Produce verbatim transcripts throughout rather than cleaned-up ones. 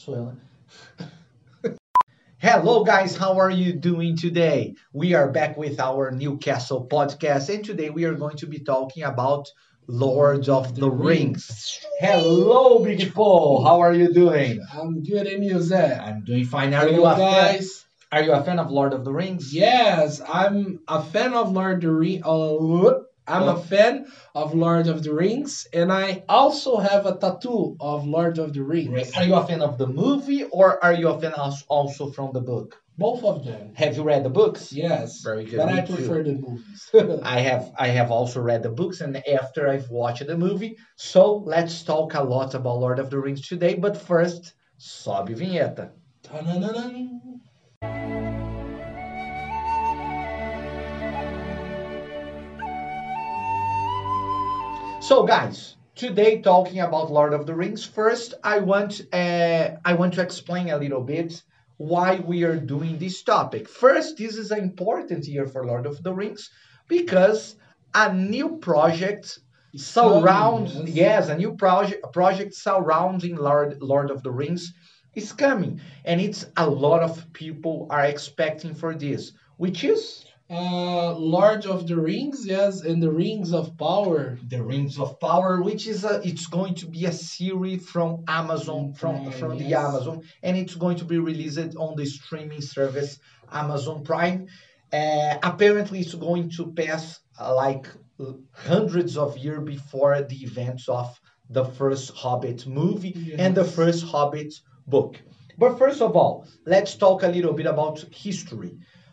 Sou eu, né? Hello guys, how are you doing today? We are back with our Newcastle podcast and today we are going to be talking about Lord of the, the Rings. Rings. Hello big Paul, how are you doing? I'm good, and you, Zé? I'm doing fine. Are Hello, you a guys. Fan? Are you a fan of Lord of the Rings? Yes, I'm a fan of Lord of the Rings. Oh, I'm oh. a fan of Lord of the Rings, and I also have a tattoo of Lord of the Rings. Right. Are you a fan of the movie, or are you a fan also from the book? Both of them. Have you read the books? Yes. Very good. But Me I prefer too. the movies. I have I have also read the books, and after I've watched the movie. So let's talk a lot about Lord of the Rings today, but first, sobe vinheta. Ta-na-na-na. So guys, today talking about Lord of the Rings, first I want uh, I want to explain a little bit why we are doing this topic. First, this is an important year for Lord of the Rings because a new project surrounds yes. yes, a new project project surrounding Lord Lord of the Rings is coming, and it's a lot of people are expecting for this, which is Uh, Lord of the Rings, yes, and the Rings of Power. The Rings of Power, which is a, it's going to be a series from Amazon, from, Prime, from yes. the Amazon, and it's going to be released on the streaming service Amazon Prime. Uh, apparently, it's going to pass uh, like hundreds of years before the events of the first Hobbit movie yes. and the first Hobbit book. But first of all, let's talk a little bit about history.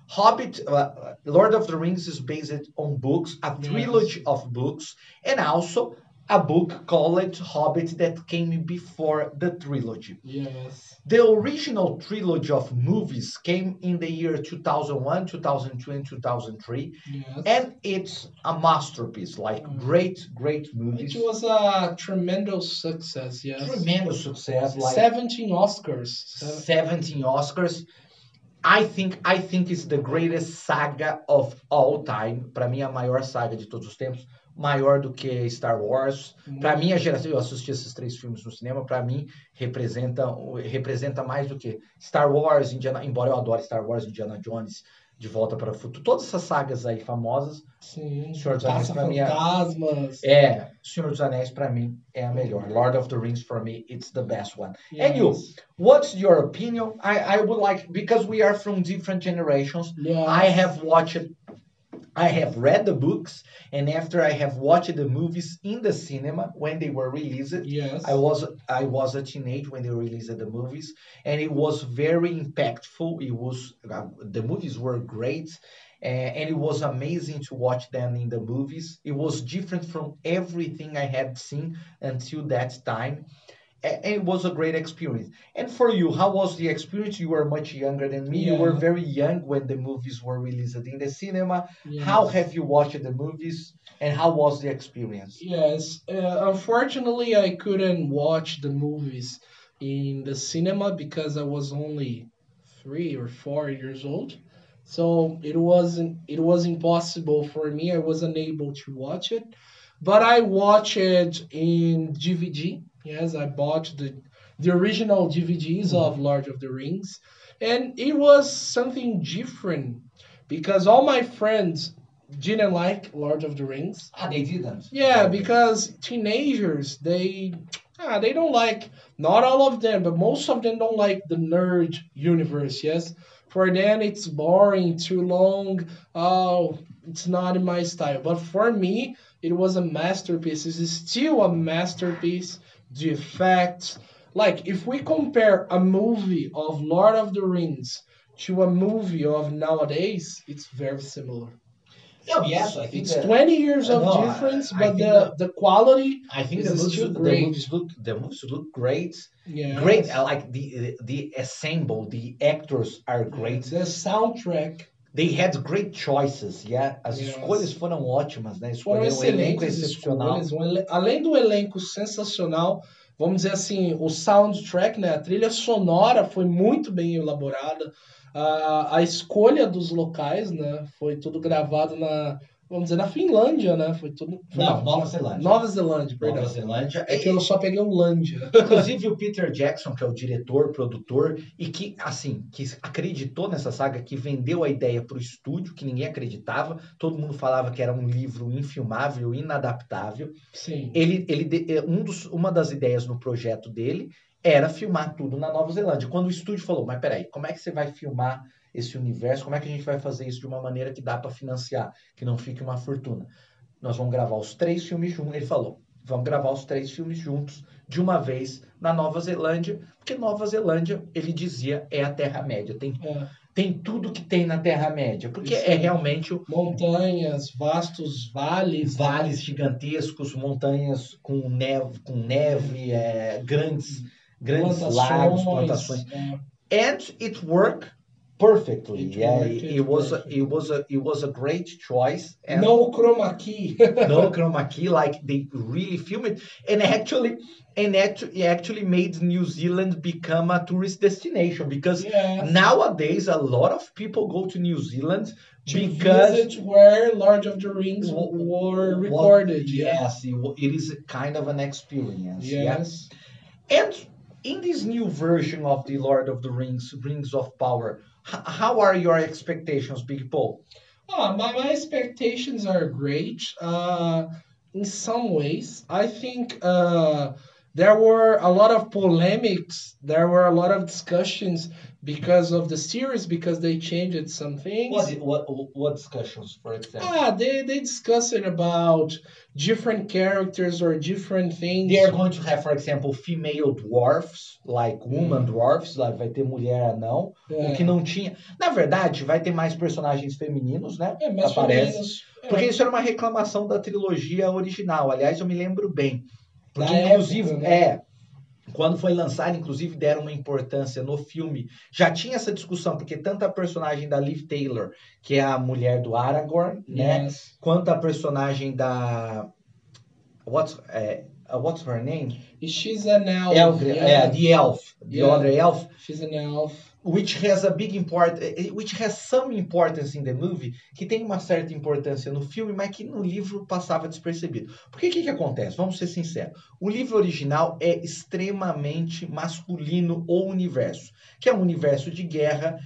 Hobbit, uh, Lord of the Rings is based on books, a trilogy yes. of books, and also a book called Hobbit that came before the trilogy. Yes. The original trilogy of movies came in the year two thousand one, two thousand two, and two thousand three, yes. and it's a masterpiece, like mm. great, great movies. It was a tremendous success, yes. Tremendous success. Like seventeen Oscars. seventeen Oscars. I think, I think it's the greatest saga of all time. Para mim, a maior saga de todos os tempos. Maior do que Star Wars. Uhum. Para mim, a geração... Eu assisti esses três filmes no cinema. Para mim, representa, representa mais do que Star Wars, Indiana... Embora eu adore Star Wars, Indiana Jones, De Volta para o Futuro. Todas essas sagas aí famosas. Sim. Senhor dos Anéis, para mim... Fantasmas. É... é Senhor dos Anéis, para mim, é a melhor. Lord of the Rings, for me, it's the best one. Yes. And you... What's your opinion? I, I would like, because we are from different generations, yes. I have watched, I have read the books, and after I have watched the movies in the cinema when they were released, yes. I was I was a teenager when they released the movies, and it was very impactful. It was, the movies were great, and it was amazing to watch them in the movies. It was different from everything I had seen until that time. And it was a great experience. And for you, how was the experience? You were much younger than me. Yeah. You were very young when the movies were released in the cinema. Yes. How have you watched the movies? And how was the experience? Yes. Uh, unfortunately, I couldn't watch the movies in the cinema because I was only three or four years old. So it wasn't, it was impossible for me. I wasn't able to watch it. But I watched it in D V D. Yes, I bought the, the original D V Ds mm. of Lord of the Rings. And it was something different because all my friends didn't like Lord of the Rings. Ah, they didn't? Yeah, because teenagers, they ah, they don't like, not all of them, but most of them don't like the nerd universe, yes? For them, it's boring, too long. Oh, it's not in my style. But for me, it was a masterpiece. It's still a masterpiece. The effects, like if we compare a movie of Lord of the Rings to a movie of nowadays, it's very similar. No, yes, I think it's that, twenty years of no, difference, I, I but the, that, the quality. I think is the, movies, still great. the movies look the movies look great. Yeah, great. I like the the ensemble, the actors are great. The soundtrack. They had great choices, yeah? As yes. escolhas foram ótimas, né? Escolher um elenco excepcional. Escolhas, além do elenco sensacional, vamos dizer assim, o soundtrack, né? A trilha sonora foi muito bem elaborada. Uh, a escolha dos locais, né? Foi tudo gravado na, vamos dizer, na Finlândia, né? Foi tudo. Foi Não, na... Nova Zelândia. Nova Zelândia, perdão. Nova Zelândia. É que eu só peguei o Lândia. Inclusive o Peter Jackson, que é o diretor, produtor, e que, assim, que acreditou nessa saga, que vendeu a ideia para o estúdio, que ninguém acreditava. Todo mundo falava que era um livro infilmável, inadaptável. Sim. Ele, ele, um dos, uma das ideias no projeto dele era filmar tudo na Nova Zelândia. Quando o estúdio falou, mas peraí, como é que você vai filmar esse universo? Como é que a gente vai fazer isso de uma maneira que dá para financiar, que não fique uma fortuna? Nós vamos gravar os três filmes juntos. Ele falou, vamos gravar os três filmes juntos, de uma vez, na Nova Zelândia, porque Nova Zelândia, ele dizia, é a Terra-média. Tem, é. tem tudo que tem na Terra-média, porque isso, é realmente... O... Montanhas, vastos vales... Vales gigantescos, montanhas com neve, com neve é, grandes... Grandes plantações, lagos, plantações. É. And it worked perfectly. It yeah, worked, it, it, was a, it, was a, it was a great choice. And no chroma key. No chroma key, like they really filmed it. And actually, and actually, it actually made New Zealand become a tourist destination. Because yes. nowadays, a lot of people go to New Zealand to because visit where Lord of the Rings what, were recorded. What, yes, yeah. it, it is a kind of an experience. Yes. Yeah. And... in this new version of the Lord of the Rings, Rings of Power, how are your expectations, Big Paul? Oh, my, my expectations are great. Uh, in some ways, I think uh, there were a lot of polemics, there were a lot of discussions because of the series, because they changed some things. What, what, what discussions, for example? Ah, they, they discussed about different characters or different things. They are going to have, for example, female dwarfs, like woman mm. dwarfs, like vai ter mulher anão, é. o que não tinha. Na verdade, vai ter mais personagens femininos, né? É, mais femininos. É. Porque isso era uma reclamação da trilogia original, aliás, eu me lembro bem. Porque, da inclusive, época, né? é... Quando foi lançado, inclusive, deram uma importância no filme. Já tinha essa discussão, porque tanto a personagem da Liv Tyler, que é a mulher do Aragorn, né? Yes. Quanto a personagem da... What's, é, what's her name? She's an elf. elf yeah. É, the elf. The yeah. other elf. She's an elf. Which has a big import, which has some importance in the movie, que tem uma certa importância no filme, mas que no livro passava despercebido. Porque o que, que acontece? Vamos ser sinceros. O livro original é extremamente masculino, o universo, que é um universo de guerra,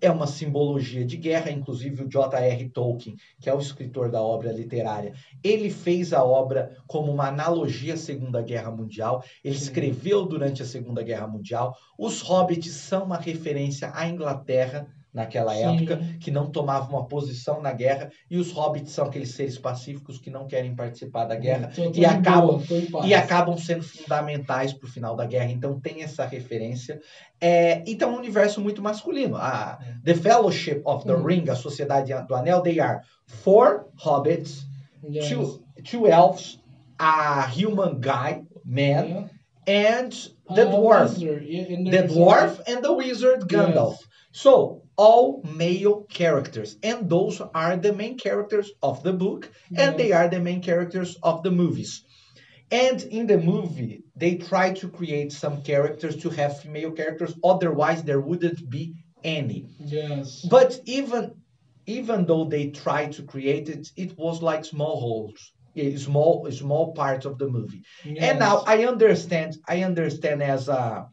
é uma simbologia de guerra, inclusive o J R Tolkien, que é o escritor da obra literária. Ele fez a obra como uma analogia à Segunda Guerra Mundial, ele escreveu durante a Segunda Guerra Mundial. Os hobbits são uma referência à Inglaterra naquela Sim. época, que não tomava uma posição na guerra, e os hobbits são aqueles seres pacíficos que não querem participar da guerra tô, tô e, acabam, boa, e acabam sendo fundamentais para o final da guerra. Então tem essa referência. É, então é um universo muito masculino. A, the Fellowship of the uhum. Ring, a Sociedade do Anel, they are four hobbits, yes. two, two elves, a human guy, man, yeah. and the uh, dwarf. The, the dwarf and the wizard Gandalf. Yes. So... all male characters, and those are the main characters of the book, yes. and they are the main characters of the movies. And in the movie, they try to create some characters to have female characters, otherwise there wouldn't be any. Yes. But even, even though they tried to create it, it was like small holes, small, small parts of the movie. Yes. And now I understand, I understand as a...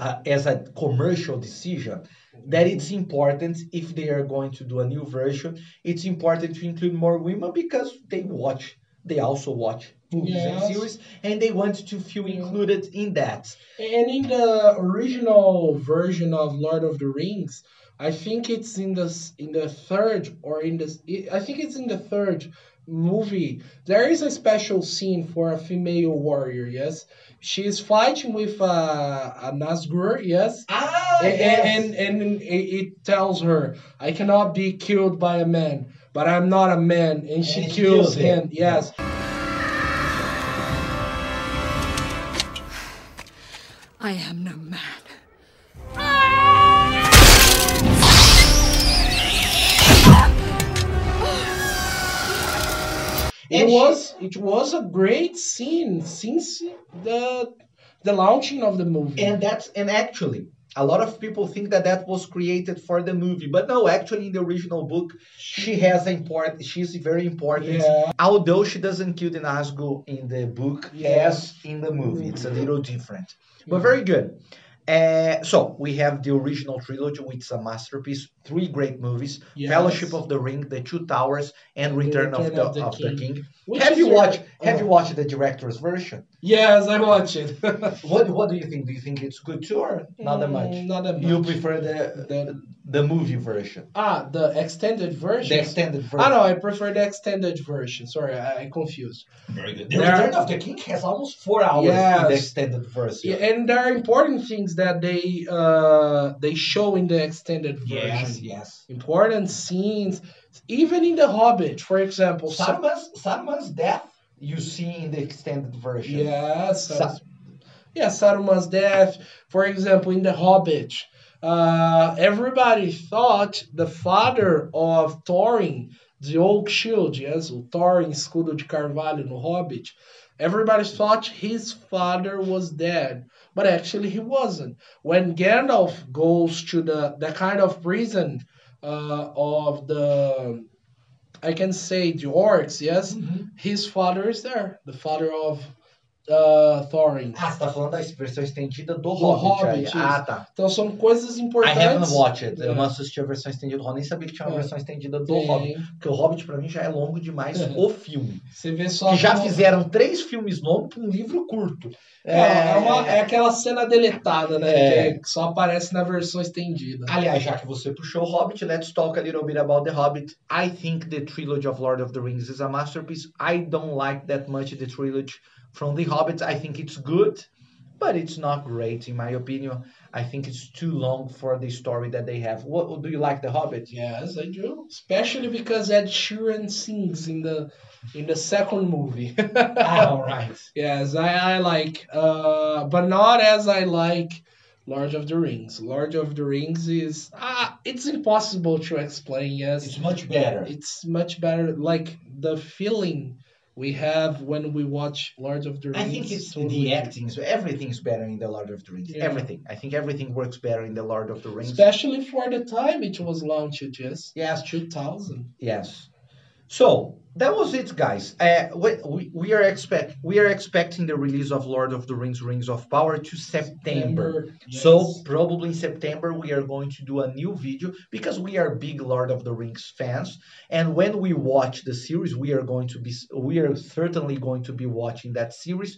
Uh, as a commercial decision, that it's important if they are going to do a new version, it's important to include more women because they watch, they also watch movies yes. and series, and they want to feel included yeah. in that. And in the original version of Lord of the Rings, I think it's in the in the third or in this, I think it's in the third movie. There is a special scene for a female warrior. Yes, she is fighting with uh, a Nazgûl. Yes, ah, and, yes. and and it tells her, "I cannot be killed by a man, but I'm not a man," and she and kills, kills him. him. Yes. I am no man. It and was she, it was a great scene since the the launching of the movie. And that's and actually A lot of people think that that was created for the movie, but no, actually in the original book, she has important, she's very important. Yeah. Although she doesn't kill the Nazgûl in the book yeah. as in the movie. Mm-hmm. It's a little different, mm-hmm. but very good. Uh, so, we have the original trilogy, which is a masterpiece. Three great movies. Yes. Fellowship of the Ring, The Two Towers, and Return, Return of, the, of, the, of King. the King. Which have you your... watched Have oh. you watched the director's version? Yes, I watched it. what What do you think? Do you think it's good too, or not that much? Mm, not that much. You prefer the, the, the movie version? Ah, the extended version? The extended version. Ah, no, I prefer the extended version. Sorry, I, I confused. Very good. The there Return are... of the King has almost four hours yes. in the extended version. Yeah, and there are important things that they uh they show in the extended version. Yes, yes. Important scenes, even in The Hobbit, for example. Saruman's, Saruman's death you see in the extended version. Yes, yeah, Sar- yeah, Saruman's death, for example, in The Hobbit. Uh, everybody thought the father of Thorin, the Oak Shield, yes, o Thorin Escudo de Carvalho no Hobbit. Everybody thought his father was dead, but actually he wasn't. When Gandalf goes to the, the kind of prison uh, of the, I can say, the orcs, yes? Mm-hmm. His father is there, the father of uh, Thorin. Ah, você tá falando da versão estendida do, do Hobbit. Hobbit. Ah, tá. Então são coisas importantes. I haven't watched it. É. Eu não assisti a versão estendida do Hobbit, nem sabia que tinha uma é. versão estendida do é. Hobbit. Porque o Hobbit, pra mim, já é longo demais é. o filme. Você vê só. Que já como... fizeram três filmes longos pra um livro curto. É, é, uma, é aquela cena deletada, né? É. Que só aparece na versão estendida. Aliás, já que você puxou o Hobbit, let's talk a little bit about The Hobbit. I think the trilogy of Lord of the Rings is a masterpiece. I don't like that much the trilogy from The Hobbit. I think it's good, but it's not great in my opinion. I think it's too long for the story that they have. What do you like, The Hobbit? Yes, I do. Especially because Ed Sheeran sings in the in the second movie. ah, all right. Yes, I, I like, uh, but not as I like Lord of the Rings. Lord of the Rings is ah, it's impossible to explain. Yes, it's much better. It's much better. Like the feeling we have when we watch Lord of the Rings. I think it's totally the acting. So everything's better in the Lord of the Rings. Yeah. Everything. I think everything works better in the Lord of the Rings. Especially for the time it was launched, yes? Yes. two thousand. Yes. So, that was it, guys. Uh, we, we, are expect, we are expecting the release of Lord of the Rings, Rings of Power, to September. September yes. So, probably in September, we are going to do a new video, because we are big Lord of the Rings fans. And when we watch the series, we are going to be, we are certainly going to be watching that series.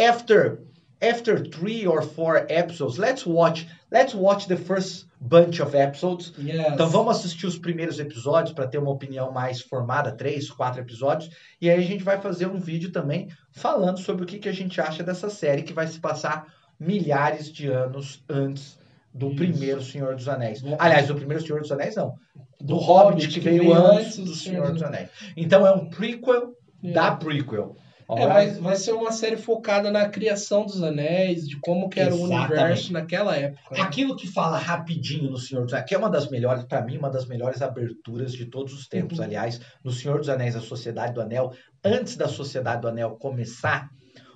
After, after three or four episodes, let's watch, let's watch the first bunch of episodes. Yes. Então vamos assistir os primeiros episódios para ter uma opinião mais formada, três, quatro episódios, e aí a gente vai fazer um vídeo também falando sobre o que, que a gente acha dessa série que vai se passar milhares de anos antes do Isso. primeiro Senhor dos Anéis. Aliás, do primeiro Senhor dos Anéis não, do, do Hobbit, Hobbit que veio, veio antes do Senhor Senhor dos Anéis. Então é um prequel yeah. da prequel. É, vai, vai ser uma série focada na criação dos anéis, de como que era Exatamente. o universo naquela época. Né? Aquilo que fala rapidinho no Senhor dos Anéis, que é uma das melhores, para mim, uma das melhores aberturas de todos os tempos. Uhum. Aliás, no Senhor dos Anéis, a Sociedade do Anel, antes da Sociedade do Anel começar,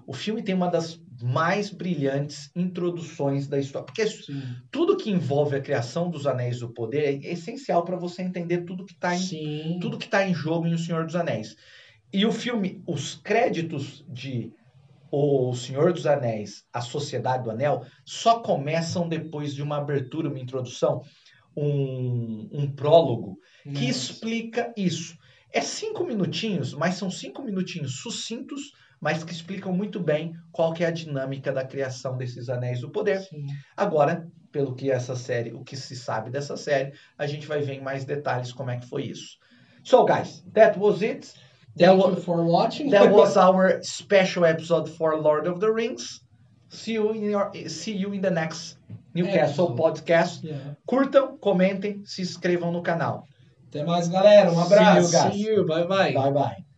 o filme tem uma das mais brilhantes introduções da história. Porque Sim. tudo que envolve a criação dos Anéis do Poder é essencial para você entender tudo que está em, tudo que tá em jogo em O Senhor dos Anéis. E o filme, os créditos de O Senhor dos Anéis, A Sociedade do Anel, só começam depois de uma abertura, uma introdução, um, um prólogo, Nossa. que explica isso. É cinco minutinhos, mas são cinco minutinhos sucintos, mas que explicam muito bem qual que é a dinâmica da criação desses Anéis do Poder. Sim. Agora, pelo que essa série, o que se sabe dessa série, a gente vai ver em mais detalhes como é que foi isso. So, guys, that was it. Thank that you was, for watching. That was our special episode for Lord of the Rings. See you in your, see you in the next Newcastle episode. podcast. Yeah. Curtam, comentem, se inscrevam no canal. Até mais, galera. Um abraço. See you, guys. See you. Bye bye. Bye bye.